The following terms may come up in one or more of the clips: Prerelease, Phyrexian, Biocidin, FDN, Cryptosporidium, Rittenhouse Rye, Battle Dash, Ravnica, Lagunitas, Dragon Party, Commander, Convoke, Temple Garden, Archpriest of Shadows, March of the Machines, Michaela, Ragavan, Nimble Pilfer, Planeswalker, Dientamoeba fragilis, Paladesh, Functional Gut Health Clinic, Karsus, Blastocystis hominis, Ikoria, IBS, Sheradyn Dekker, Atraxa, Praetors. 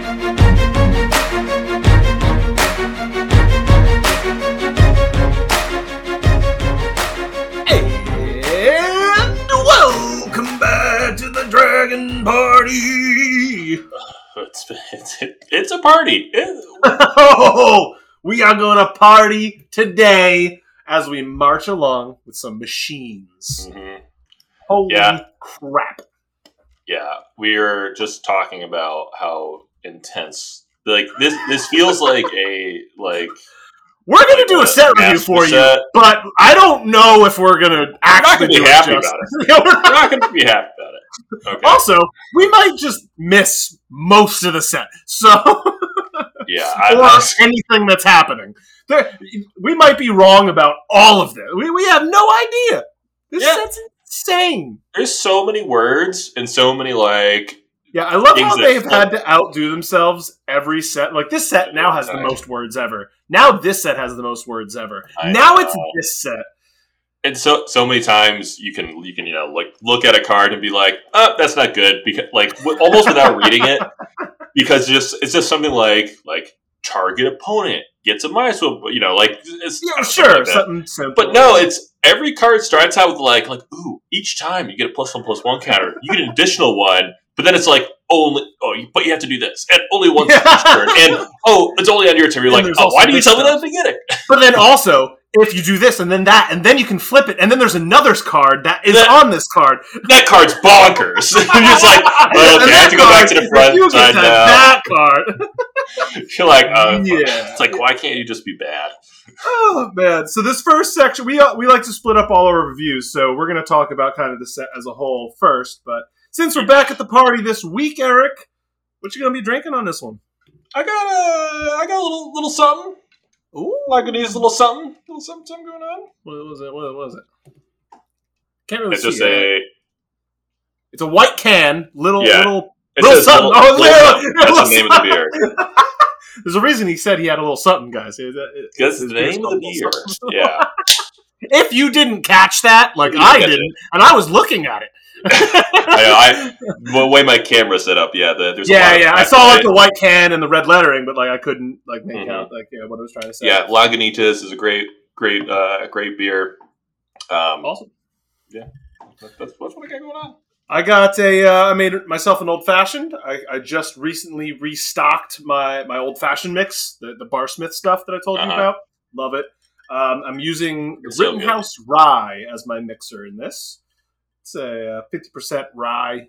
And welcome back to the Dragon Party. It's a party. Oh, we are going to party today as we march along with some machines. Mm-hmm. Holy crap. Yeah, we are just talking about how intense. Like this feels like a like. We're gonna do a set review for you, but I don't know if we're gonna actually be happy about it. We're not gonna be happy about it. Okay. Also, we might just miss most of the set, so yeah, or anything that's happening. We might be wrong about all of this. We have no idea. This set's insane. There's so many words and so many like. Yeah, I love how they've had to outdo themselves every set. Like, this set now has the most words ever. Now this set has the most words ever. Now it's this set. And so many times you can like look at a card and be like, oh, that's not good, because like almost without reading it, because it's just something like target opponent gets a minus one, like it's sure, something simple. But no, it's every card starts out with like ooh, each time you get a +1/+1 counter, you get an additional one. But then it's like, but you have to do this. And only once each turn. And, it's only on your turn. You're like, why do you tell me that at the beginning? But then also, if you do this and then that, and then you can flip it, and then there's another card that is on this card. That card's bonkers. You're just like, okay, I have to go back to the front side now. That card. You're like, It's like, why can't you just be bad? Oh, man. So this first section, we like to split up all our reviews, so we're going to talk about kind of the set as a whole first, but... Since we're back at the party this week, Eric, what you gonna be drinking on this one? I got a little something. Ooh, I could use a little something going on. What was it? Can't really see it. It's a white can, little something. That's the name of the beer. There's a reason he said he had a little something, guys. That's the name of the beer. Yeah. If you didn't catch that, and I was looking at it. The way my camera's set up, there's a lot of I saw the white can and the red lettering, but I couldn't make out what I was trying to say. Yeah, Lagunitas is a great beer. Awesome. Yeah, that's what I got going on. I got I made myself an old fashioned. I just recently restocked my old fashioned mix, the Bar Smith stuff that I told you about. Love it. I'm using Rittenhouse Rye as my mixer in this. It's a 50% rye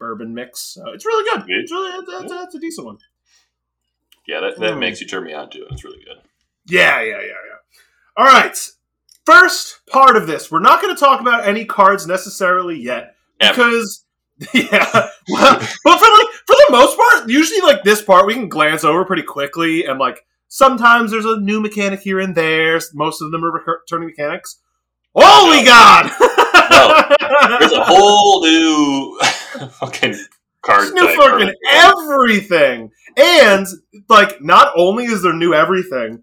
bourbon mix. It's really good. It's a decent one. Yeah, that makes you turn me on to it. It's really good. Yeah. All right. First part of this, we're not going to talk about any cards necessarily yet because, but for the most part, usually this part we can glance over pretty quickly, and sometimes there's a new mechanic here and there. Most of them are returning mechanics. Holy God! No, there's a whole new fucking card. There's new fucking everything, and not only is there new everything,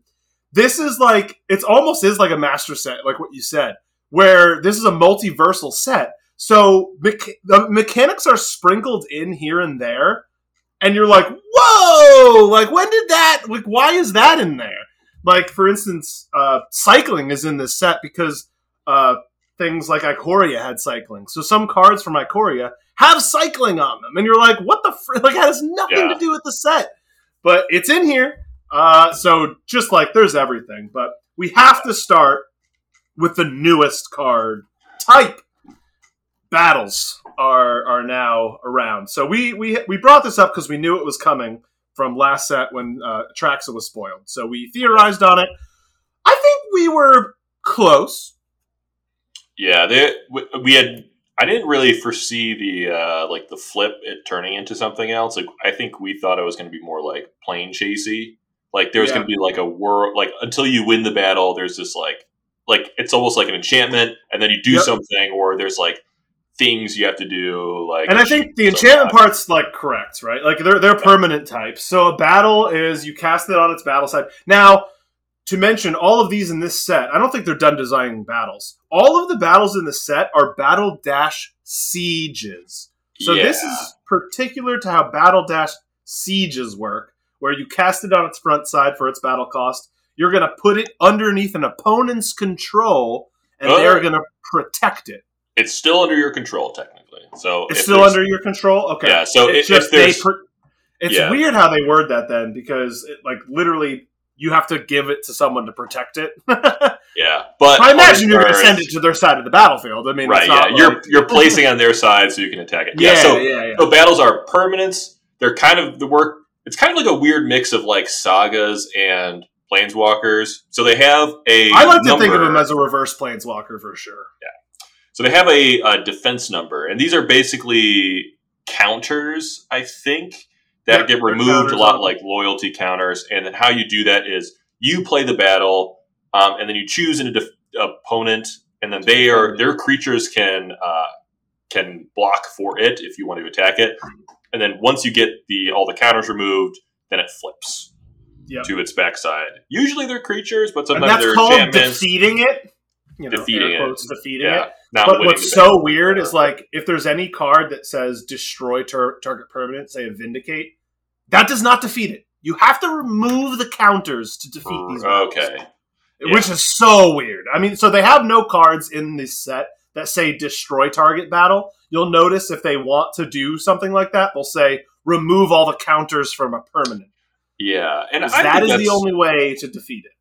this is it almost is like a master set, like what you said, where this is a multiversal set. So the mechanics are sprinkled in here and there, and you're like, whoa! When did that? Why is that in there? For instance, cycling is in this set because. Things like Ikoria had cycling. So some cards from Ikoria have cycling on them. And you're like, what the frick? It has nothing to do with the set. But it's in here. So just there's everything. But we have to start with the newest card type. Battles are now around. So we brought this up because we knew it was coming from last set when Atraxa was spoiled. So we theorized on it. I think we were close. Yeah, I didn't really foresee the the flip it turning into something else. I think we thought it was going to be more plane chasey. There was going to be a whirl. Until you win the battle, there's this it's almost like an enchantment, and then you do something, or there's things you have to do. And I think the enchantment part's correct, right? They're permanent types. So a battle is you cast it on its battle side now. To mention, all of these in this set, I don't think they're done designing battles. All of the battles in the set are Battle Dash sieges. So this is particular to how Battle Dash sieges work, where you cast it on its front side for its battle cost. You're going to put it underneath an opponent's control, and they're going to protect it. It's still under your control, technically. So it's still under your control? Okay. Yeah, so it's just it's weird how they word that then, because it, like, literally you have to give it to someone to protect it. Yeah, but I imagine you're going to send it to their side of the battlefield. I mean, right? It's not you're placing it on their side so you can attack it. So battles are permanents. They're kind of the work. It's kind of like a weird mix of like sagas and planeswalkers. So they have a. I like to think of them as a reverse planeswalker for sure. Yeah. So they have a defense number, and these are basically counters, I think, that get removed a lot, like loyalty counters. And then how you do that is you play the battle, and then you choose an opponent, and then their creatures can block for it if you want to attack it. And then once you get all the counters removed, then it flips to its backside. Usually they're creatures, but sometimes they're enchantments. That's called defeating it. You know, defeating it. But what's so weird is, like, if there's any card that says destroy target permanent, say a Vindicate, that does not defeat it. You have to remove the counters to defeat these models. Okay. Yeah. Which is so weird. I mean, so they have no cards in this set that say destroy target battle. You'll notice if they want to do something like that, they'll say remove all the counters from a permanent. Yeah. And I think that's the only way to defeat it.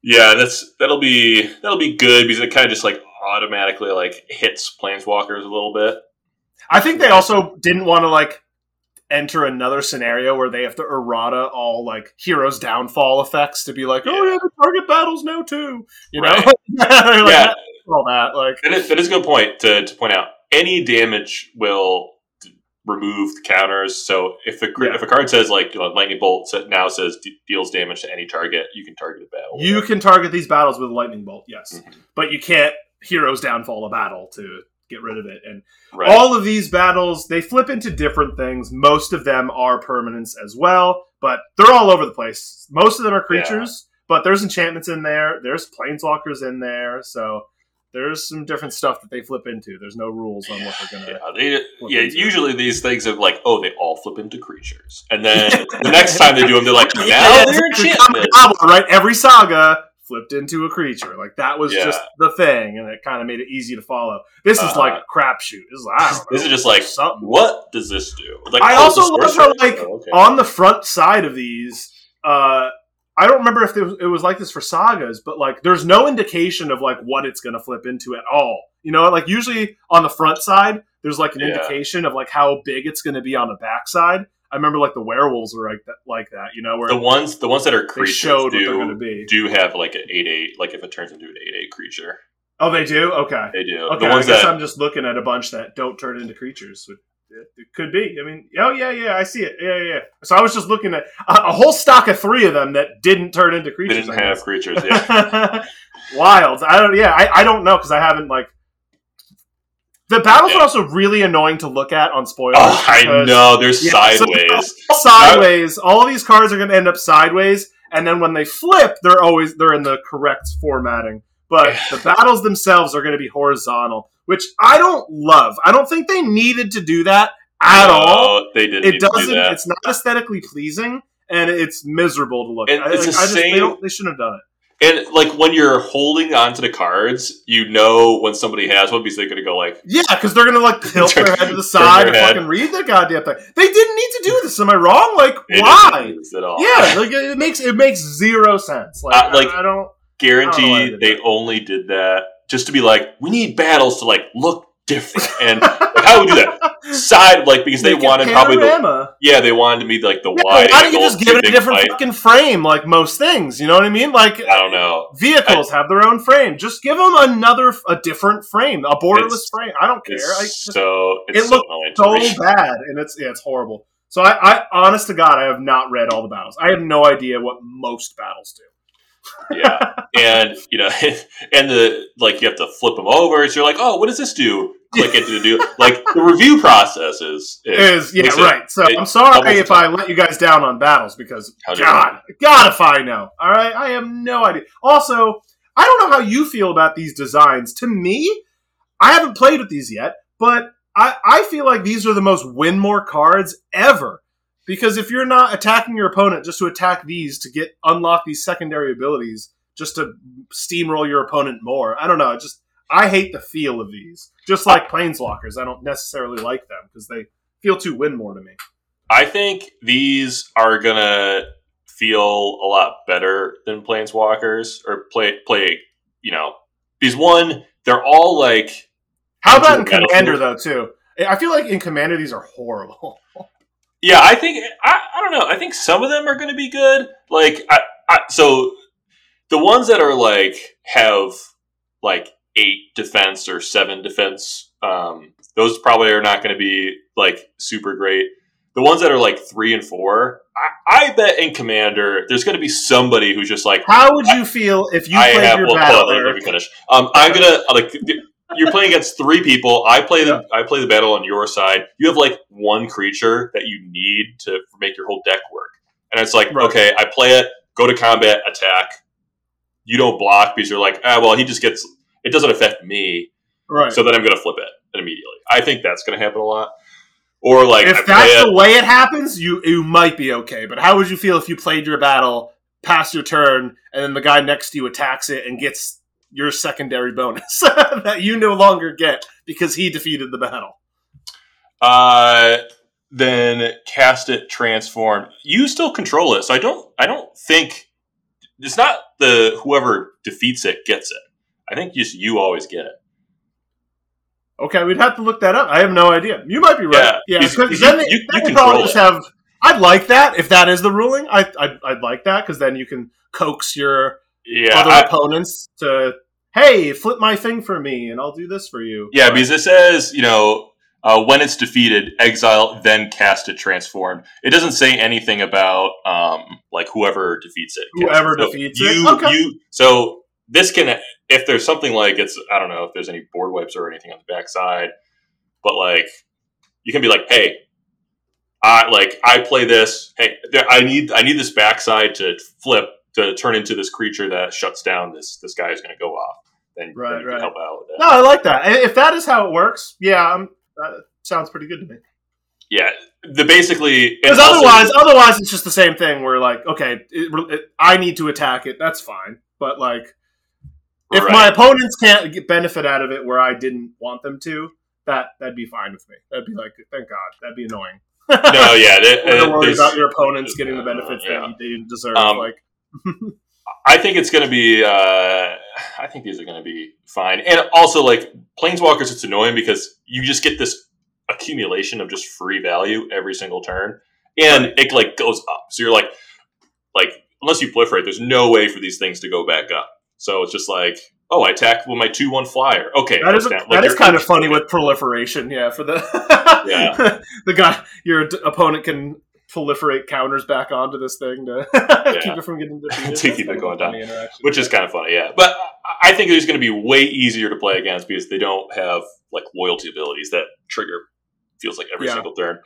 Yeah, that'll be good because it kind of just like automatically like hits planeswalkers a little bit. I think they also didn't want to like enter another scenario where they have to errata all like heroes downfall effects to be like, the target battles now too. You know? Like, yeah. All that like that is a good point to point out. Any damage will remove the counters. So if a card says like Lightning Bolt now says deals damage to any target, you can target a battle. You can target these battles with Lightning Bolt, yes, but you can't Heroes Downfall a battle to get rid of it. And all of these battles, they flip into different things. Most of them are permanents as well, but they're all over the place. Most of them are creatures, but there's enchantments in there. There's planeswalkers in there. So there's some different stuff that they flip into. There's no rules on what they're going to... Usually these things are like, they all flip into creatures. And then the next time they do them, they're like, now they're enchantments. Right? Every saga flipped into a creature. Like, that was just the thing, and it kind of made it easy to follow. This is like a crapshoot. This is just like, something. What does this do? Like, I also love how, like, on the front side of these... I don't remember if it was like this for sagas, but like there's no indication of like what it's going to flip into at all. You know, like usually on the front side, there's like an indication of like how big it's going to be on the backside. I remember like the werewolves were like that, you know, where the ones that are creatures do have like an 8/8, like if it turns into an 8/8 creature. Oh, they do? Okay. They do. Okay, I'm just looking at a bunch that don't turn into creatures. It could be. I mean, I see it. Yeah. So I was just looking at a whole stock of 3 of them that didn't turn into creatures. They didn't have creatures, Wild. I don't know because I haven't, like... The battles are also really annoying to look at on spoilers. Oh, I know. They're sideways. So sideways. All of these cards are going to end up sideways, and then when they flip, they're in the correct formatting. But the battles themselves are going to be horizontal, which I don't love. I don't think they needed to do that at all. They didn't. It's not aesthetically pleasing, and it's miserable to look at. It's the same. They shouldn't have done it. And like when you're holding onto the cards, you know when somebody has one because they're going to go like because they're going to like tilt their head to the side and fucking read the goddamn thing. They didn't need to do this. Am I wrong? Like why? Didn't do at all. Yeah, like it makes zero sense. Like, I don't guarantee I don't they only did that. Just to be like, we need battles to like look different, and like, how would we do that? Side like because they wanted probably they wanted to be like the wide. How do you just give it a different fucking frame? Like most things, you know what I mean? Like I don't know. Vehicles have their own frame. Just give them a different frame, a borderless frame. I don't care. It looks so bad, and it's horrible. So I honest to God, I have not read all the battles. I have no idea what most battles do. Yeah, and you know, and the like, you have to flip them over. So you're like, what does this do? Click it to do like the review process is right. So I'm sorry if I let you guys down on battles because God, if I know. All right, I have no idea. Also, I don't know how you feel about these designs. To me, I haven't played with these yet, but I feel like these are the most win more cards ever. Because if you're not attacking your opponent just to attack these to get unlock these secondary abilities, just to steamroll your opponent more, I don't know. I hate the feel of these. Just like Planeswalkers, I don't necessarily like them because they feel too win more to me. I think these are gonna feel a lot better than Planeswalkers or play. You know, because one, they're all like. How about in Commander though too? I feel like in Commander these are horrible. Yeah, I think I don't know. I think some of them are going to be good. Like so the ones that are like have like 8 defense or 7 defense, those probably are not going to be like super great. The ones that are like 3 and 4, I bet in Commander there's going to be somebody who's just like, how would you feel if you played your battle? Let me finish. I'm gonna like. You're playing against 3 people. I play the battle on your side. You have like 1 creature that you need to make your whole deck work, and it's like, okay, I play it, go to combat, attack. You don't block because you're like, well, he just gets. It doesn't affect me, right? So then I'm going to flip it immediately. I think that's going to happen a lot. Or like, if that's the way it happens, you might be okay. But how would you feel if you played your battle, passed your turn, and then the guy next to you attacks it and gets your secondary bonus that you no longer get because he defeated the battle? Then cast it, transform. You still control it, so I don't think it's not the whoever defeats it gets it. I think just you always get it. Okay, we'd have to look that up. I have no idea. You might be right. Yeah, because then you can probably just have. I'd like that if that is the ruling. I'd like that because then you can coax your other opponents to, hey, flip my thing for me and I'll do this for you. Yeah, because it says, you know, when it's defeated, exile, then cast it, transform. It doesn't say anything about like whoever defeats it. So this can. If there's something like it's, I don't know if there's any board wipes or anything on the backside, but like you can be like, hey, I play this. Hey, I need this backside to flip to turn into this creature that shuts down this guy is going to go off. Then you can help out with that. No, I like that. If that is how it works, that sounds pretty good to me. Yeah, because otherwise it's just the same thing. Where like, okay, I need to attack it. That's fine, but like. If my opponents can't get benefit out of it where I didn't want them to, that'd be fine with me. That'd be like, thank God. That'd be annoying. No, yeah. Don't worry about your opponents getting the benefits that they deserve. I think it's going to be... I think these are going to be fine. And also, like, Planeswalkers, it's annoying because you just get this accumulation of just free value every single turn. And it, like, goes up. So you're like, unless you proliferate, there's no way for these things to go back up. So it's just like, oh, I attack with my 2/1 flyer. Okay, that is kind of funny with proliferation. Yeah, for the the guy, your opponent can proliferate counters back onto this thing to keep it from getting defeated. To keep it going down, which is kind of funny. Yeah, but I think it's going to be way easier to play against because they don't have like loyalty abilities that trigger feels like every single turn.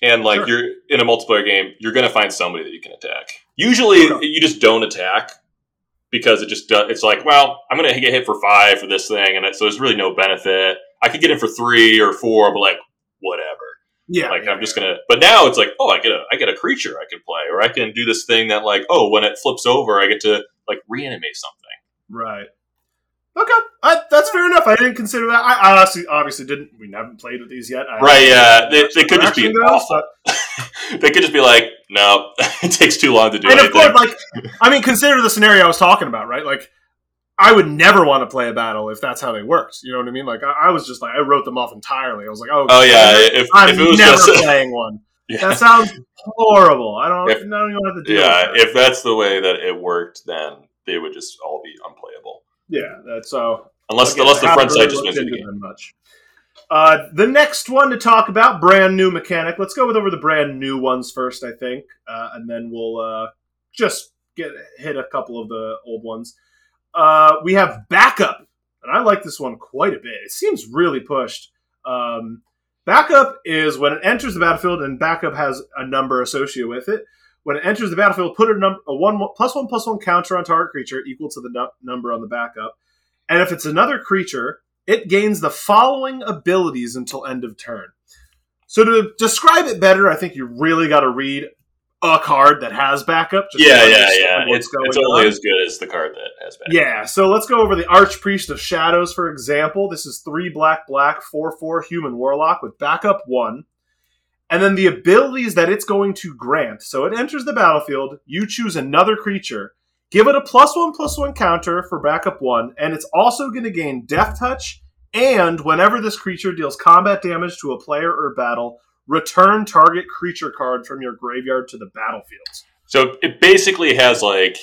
And like you're in a multiplayer game, you're going to find somebody that you can attack. Usually, you just don't attack because it just does. It's like, well, I'm going to get hit for 5 for this thing, and so there's really no benefit. I could get in for 3 or 4, but like whatever. Yeah, like I'm just gonna. But now it's like, oh, I get a creature I can play, or I can do this thing that like, oh, when it flips over, I get to like reanimate something. Right. Okay, that's fair enough. I didn't consider that. I obviously didn't. We haven't played with these yet. They could just be awful. They could just be like, no, it takes too long to do anything. And of course, like, I mean, consider the scenario I was talking about, right? Like, I would never want to play a battle if that's how they worked. You know what I mean? Like, I was just like, I wrote them off entirely. I was like, if it was never just playing one. Yeah. That sounds horrible. I don't even have to do it. Yeah, if that's the way that it worked, then they would just all be unplayable. Yeah, that's so. Unless the front side just wins the game. Much. The next one to talk about, brand new mechanic. Let's go over the brand new ones first, I think, and then we'll just hit a couple of the old ones. We have backup, and I like this one quite a bit. It seems really pushed. Backup is when it enters the battlefield, and backup has a number associated with it. When it enters the battlefield, put a +1/+1 counter on target creature equal to the number on the backup. And if it's another creature, it gains the following abilities until end of turn. So to describe it better, I think you really got to read a card that has backup. Yeah. It's only as good as the card that has backup. Yeah, so let's go over the Archpriest of Shadows, for example. This is 3 black, 4/4 human warlock with backup 1. And then the abilities that it's going to grant. So it enters the battlefield, you choose another creature, give it a +1/+1 counter for backup 1, and it's also going to gain Death Touch, and whenever this creature deals combat damage to a player or battle, return target creature card from your graveyard to the battlefield. So it basically has, like,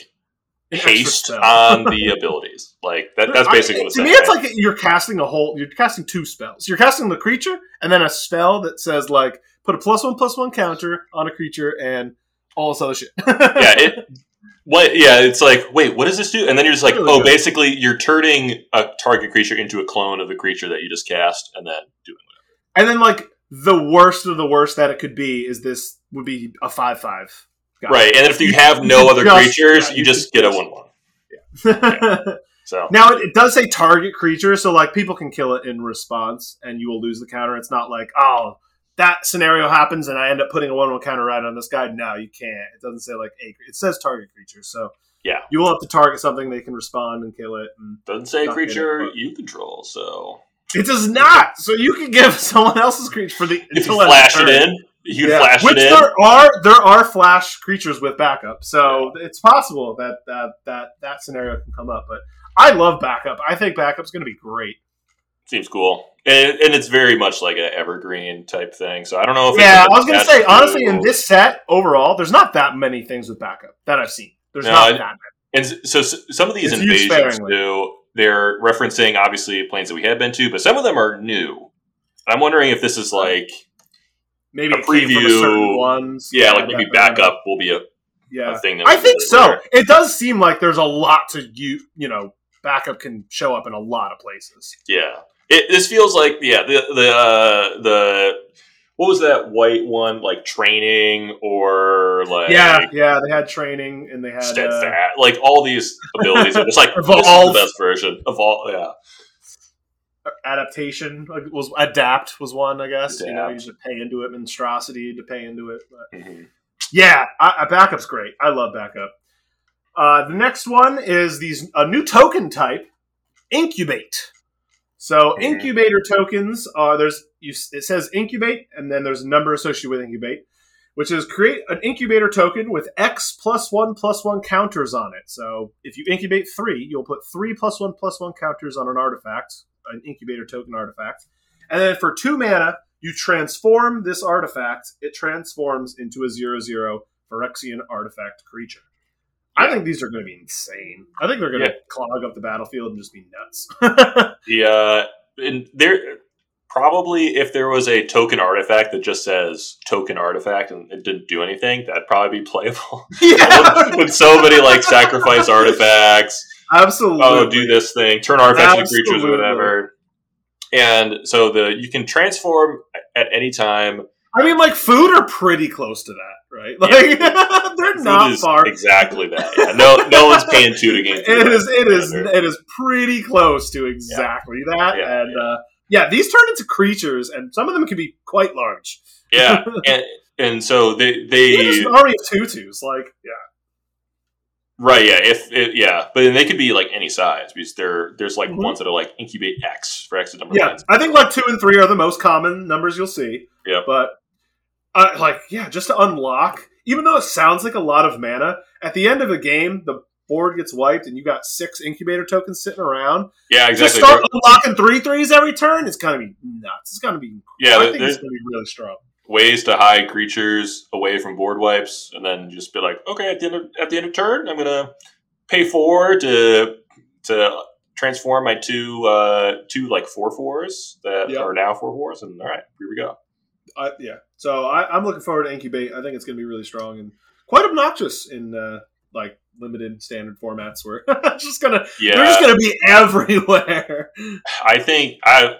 haste on the abilities. Like, that's basically what it's saying. To me, it's like you're casting 2 spells. You're casting the creature, and then a spell that says, like, put a +1/+1 counter on a creature and all this other shit. It's like, wait, what does this do? And then you're just like, really basically you're turning a target creature into a clone of the creature that you just cast and then doing whatever. And then, like, the worst of the worst that it could be is this would be a 5/5. Right, and if you have no other creatures, you just get a 1/1. Yeah. Yeah. So now it does say target creature, so like people can kill it in response, and you will lose the counter. It's not like, oh, that scenario happens, and I end up putting a 1/1 counter right on this guy. No, you can't. It doesn't say like a. It says target creature, so yeah, you will have to target something. They can respond and kill it. And doesn't say creature you control, so it does not. So you can give someone else's creature for the if you flash it in. You yeah. flash Which it in. There are flash creatures with backup, so it's possible that scenario can come up. But I love backup. I think backup's going to be great. Seems cool, and it's very much like an evergreen type thing. So I don't know if I was going to say honestly, in this set overall, there's not that many things with backup that I've seen. There's not that many. And so some of these invasions too, they're referencing obviously planes that we have been to, but some of them are new. I'm wondering if this is like. Maybe a preview, certain ones. Yeah, like maybe backup will be a thing. I think so. Later. It does seem like there's a lot to backup can show up in a lot of places. Yeah, this feels like the what was that white one like training or like they had training and they had steadfast, like all these abilities. It's like this is the best version of all. Yeah. Adaptation was one, I guess. Adapt. You know, you just pay into it, monstrosity to pay into it. But backup's great. I love backup. The next one is a new token type, incubate. So incubator tokens are it says incubate, and then there's a number associated with incubate, which is create an incubator token with X +1/+1 counters on it. So if you incubate 3, you'll put 3 +1/+1 counters on an artifact. An incubator token artifact. And then for 2 mana, you transform this artifact. It transforms into a 0/0 Phyrexian artifact creature. I think these are going to be insane. I think they're going to clog up the battlefield and just be nuts. And there probably, if there was a token artifact that just says token artifact and it didn't do anything, that'd probably be playable. Yeah. With so many like sacrifice artifacts. Absolutely. Oh, do this thing. Turn artifacts into creatures or whatever. And so you can transform at any time. I mean, like, food are pretty close to that, right? Like, yeah. They're not far. Exactly that. Yeah. No one's paying 2 to gain 3. It is pretty close to exactly that. Yeah, and, these turn into creatures, and some of them can be quite large. Yeah. And so they just already 2/2s. Like, yeah. Right, yeah, but then they could be like any size because there's like ones that are like incubate X for X number. Yeah, lines. I think like 2 and 3 are the most common numbers you'll see. Yeah, but just to unlock, even though it sounds like a lot of mana, at the end of a game the board gets wiped and you got 6 incubator tokens sitting around. Yeah, exactly. Just start unlocking 3/3s every turn. It's gonna be nuts. It's gonna be I think it's gonna be really strong. Ways to hide creatures away from board wipes, and then just be like, okay, at the end of turn, I'm gonna pay 4 to transform my two like 4/4s that are now 4/4s, and all right, here we go. So I'm looking forward to incubate. I think it's gonna be really strong and quite obnoxious in like limited standard formats where they're just gonna be everywhere. I think I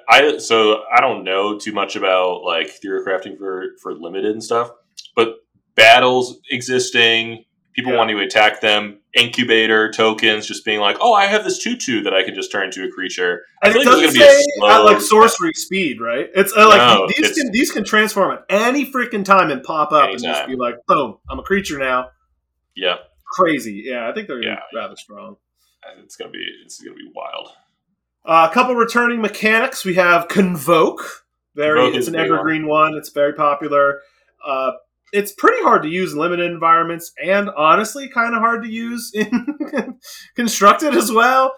don't know too much about like theory crafting for limited and stuff, but battles existing, People want to attack them. Incubator tokens, just being like, oh, I have this 2/2 that I can just turn into a creature. I think it's going to be a slow at like sorcery speed, right? It's these can transform at any freaking time and pop up and just be like, boom, I'm a creature now. Yeah, crazy. Yeah, I think they're going to be rather strong. It's going to be wild. A couple returning mechanics. We have Convoke. It's an evergreen one. It's very popular. It's pretty hard to use in limited environments, and honestly, kind of hard to use in constructed as well.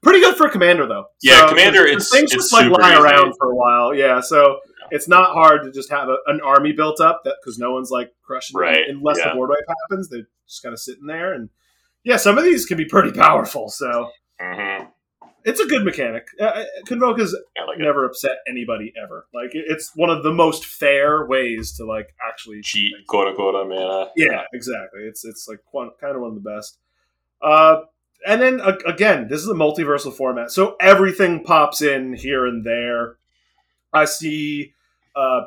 Pretty good for Commander, though. Yeah, so Commander. Things just lie around for a while. Yeah, so it's not hard to just have an army built up because no one's like crushing them unless the board wipe happens. They're just kind of sitting there, and some of these can be pretty powerful. So it's a good mechanic. Convoke has never upset anybody ever. Like it's one of the most fair ways to like actually cheat, quote unquote. Yeah, exactly. It's like kind of one of the best. And then again, this is a multiversal format, so everything pops in here and there. I see.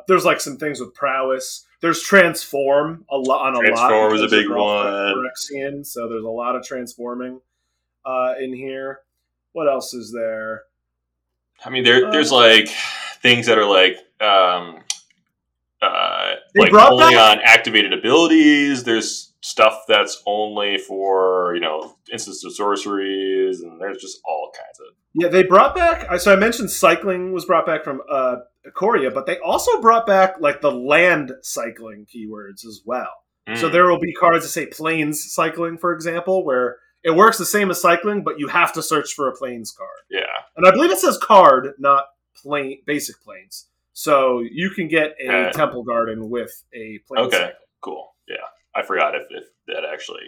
There's like some things with prowess. There's transform a lot. Transform was a big one. Phyrexian, so there's a lot of transforming in here. What else is there? I mean, there's like things that are like only on activated abilities. There's stuff that's only for instants of sorceries, and there's just all kinds of. Yeah, they brought back. So I mentioned cycling was brought back from Ikoria, but they also brought back like the land cycling keywords as well. Mm. So there will be cards that say plains cycling, for example, where. It works the same as cycling, but you have to search for a planes card. Yeah. And I believe it says card, not plane, basic planes. So you can get a Temple Garden with a planes cycle. Okay, cool. Yeah. I forgot if that actually...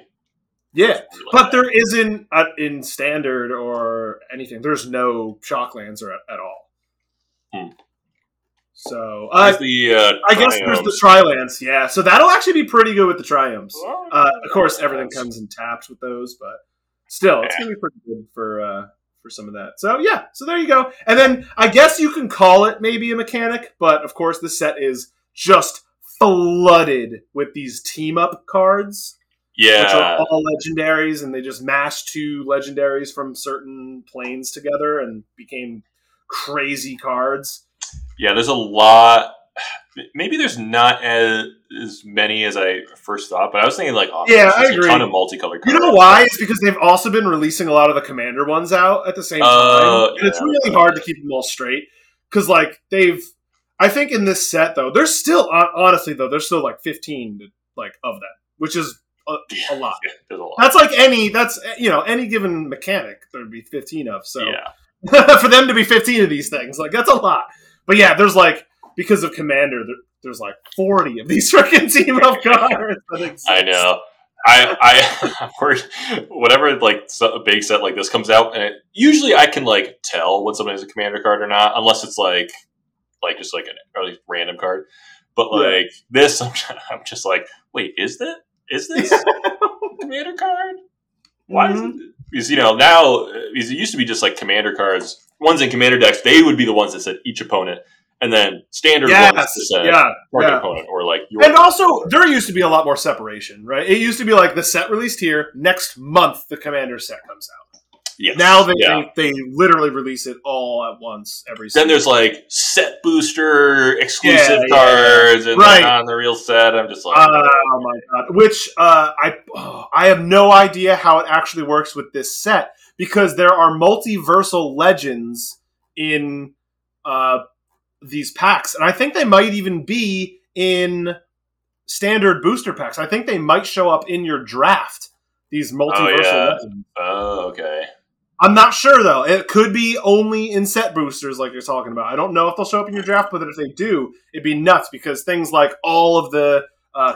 Yeah, but there isn't in standard or anything. There's no shocklands at all. Hmm. So I guess there's the Trilands, yeah. So that'll actually be pretty good with the Triumphs. Of course, everything comes in tapped with those, but still, it's gonna be pretty good for some of that. So yeah, so there you go. And then I guess you can call it maybe a mechanic, but of course, this set is just flooded with these team up cards. Yeah, which are all legendaries, and they just mashed two legendaries from certain planes together and became crazy cards. Yeah, there's a lot. Maybe there's not as many as I first thought, but I was thinking like, I agree. A ton of multicolored cards. You know why? It's because they've also been releasing a lot of the Commander ones out at the same time, and it's really hard to keep them all straight. Because like I think in this set though, there's still honestly like 15 like of them, which is a lot. Yeah, there's a lot. That's like any given mechanic there'd be 15 of. So for them to be 15 of these things, like that's a lot. But yeah, there's like, because of Commander, there's like 40 of these freaking team-up cards. I know. I worried, whenever like a big set like this comes out, and usually I can like tell when somebody's a Commander card or not, unless it's like just like a random card. But like this, I'm just like, wait, is this a Commander card? Why is it? Because now, because it used to be just like Commander cards. Ones in Commander decks, they would be the ones that said each opponent, and then standard ones that said target opponent, or like your. And also, there used to be a lot more separation, right? It used to be like the set released here, next month the Commander set comes out. Yes. Now they literally release it all at once every season. Then there's like set booster exclusive cards and on the real set. I'm just like, oh my god! Which I have no idea how it actually works with this set. Because there are multiversal legends in these packs. And I think they might even be in standard booster packs. I think they might show up in your draft, these multiversal legends. Oh, okay. I'm not sure, though. It could be only in set boosters like you're talking about. I don't know if they'll show up in your draft, but if they do, it'd be nuts. Because things like all of the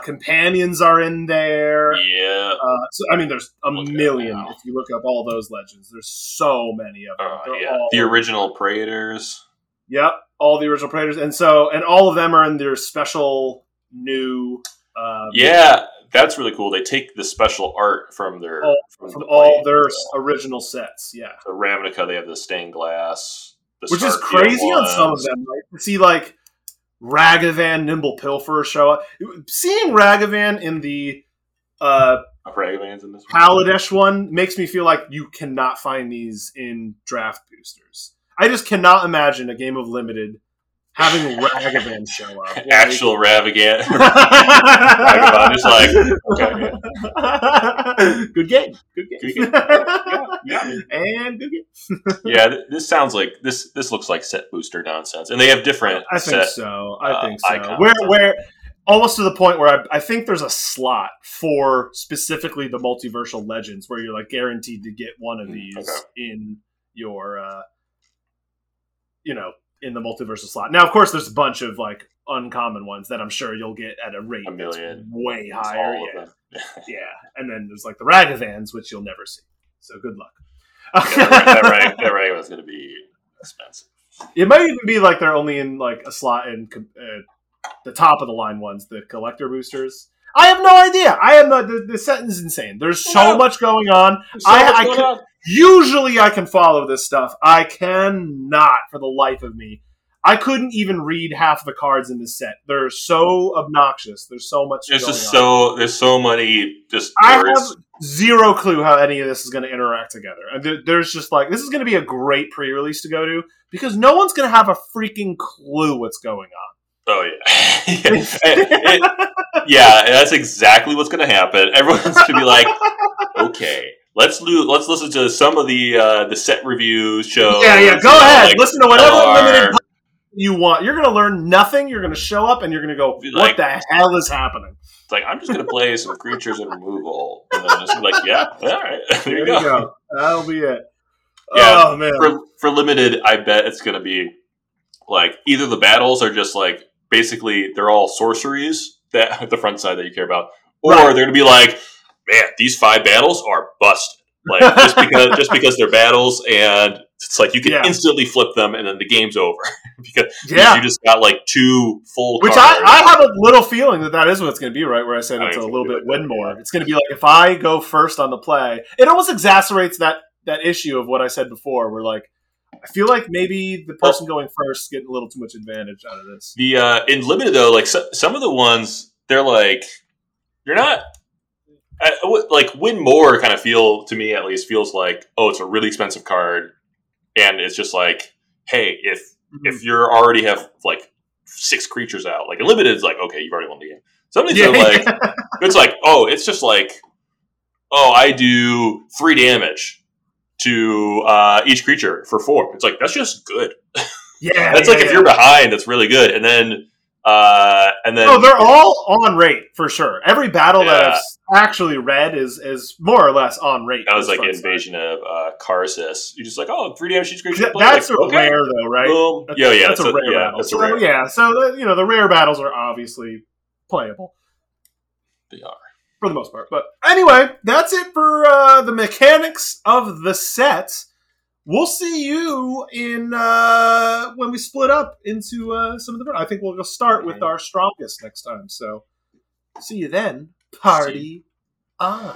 companions are in there. Yeah. So I mean, there's a million. If you look up all those legends, there's so many of them. The original Praetors. Yep, all the original Praetors, and all of them are in their special new. That's really cool. They take the special art from their from all their original sets. Yeah. The Ravnica, they have the stained glass, which is crazy on some of them. Right? You see, like. Ragavan, Nimble Pilfer show up. Seeing Ragavan in the Ragavans in this Paladesh one makes me feel like you cannot find these in draft boosters. I just cannot imagine a game of Limited having Ragavan show up. Actual Ravagan. Ragavan is like, okay, yeah. Good game. Yeah. And good game. Yeah, this sounds like, this looks like set booster nonsense. And they have different I think so. Where almost to the point where I think there's a slot for specifically the multiversal legends where you're like guaranteed to get one of these in your, in the multiversal slot. Now, of course, there's a bunch of like uncommon ones that I'm sure you'll get at a rate that's way higher. Yeah. Yeah. And then there's like the Ragavans, which you'll never see. So good luck. Yeah, that Ragavan's going to be expensive. It might even be like they're only in like a slot in the top of the line ones, the collector boosters. I have no idea. The sentence is insane. There's so much going on. Usually I can follow this stuff. I cannot for the life of me. I couldn't even read half the cards in this set. They're so obnoxious. There's so much going on. There's so many just words. I have zero clue how any of this is going to interact together. And there's just like, this is going to be a great pre-release to go to because no one's going to have a freaking clue what's going on. Oh, yeah. That's exactly what's going to happen. Everyone's going to be like, okay. Let's listen to some of the set review shows. Yeah. Go ahead. Like, listen to whatever Limited you want. You're going to learn nothing. You're going to show up and you're going to go, what the hell is happening? It's like, I'm just going to play some creatures and removal. And then it's like, yeah, all right. There you go. That'll be it. Yeah, oh, man. For Limited, I bet it's going to be like either the battles are just like basically they're all sorceries that the front side that you care about, or they're going to be like, man, these 5 battles are busted. Like just because they're battles, and it's like you can instantly flip them, and then the game's over because you just got like 2 full. Which cards. I have a little feeling that is what it's going to be, right? Where I said it's a little bit Windmore. It's going to be like if I go first on the play, it almost exacerbates that issue of what I said before. Where like I feel like maybe the person going first is getting a little too much advantage out of this. The in Limited though, like some of the ones they're like you're not. Like Win More kind of feel to me at least feels like it's a really expensive card and it's just like hey if you're already have like 6 creatures out like Limited is like okay you've already won the game. Some of these are like it's like it's just like I do 3 damage to each creature for 4. It's like that's just good. Yeah, that's if you're behind that's really good and then. They're all on rate for sure. Every battle that I've actually read is more or less on rate. That was like Invasion of Karsus. You're just like, 3 damage each creature. That's like, rare though, right? Well, that's a rare battle. That's a rare. So the rare battles are obviously playable. They are for the most part. But anyway, that's it for the mechanics of the set. We'll see you in when we split up into some of the. I think we'll go start with our strongest next time. So, see you then. Party on.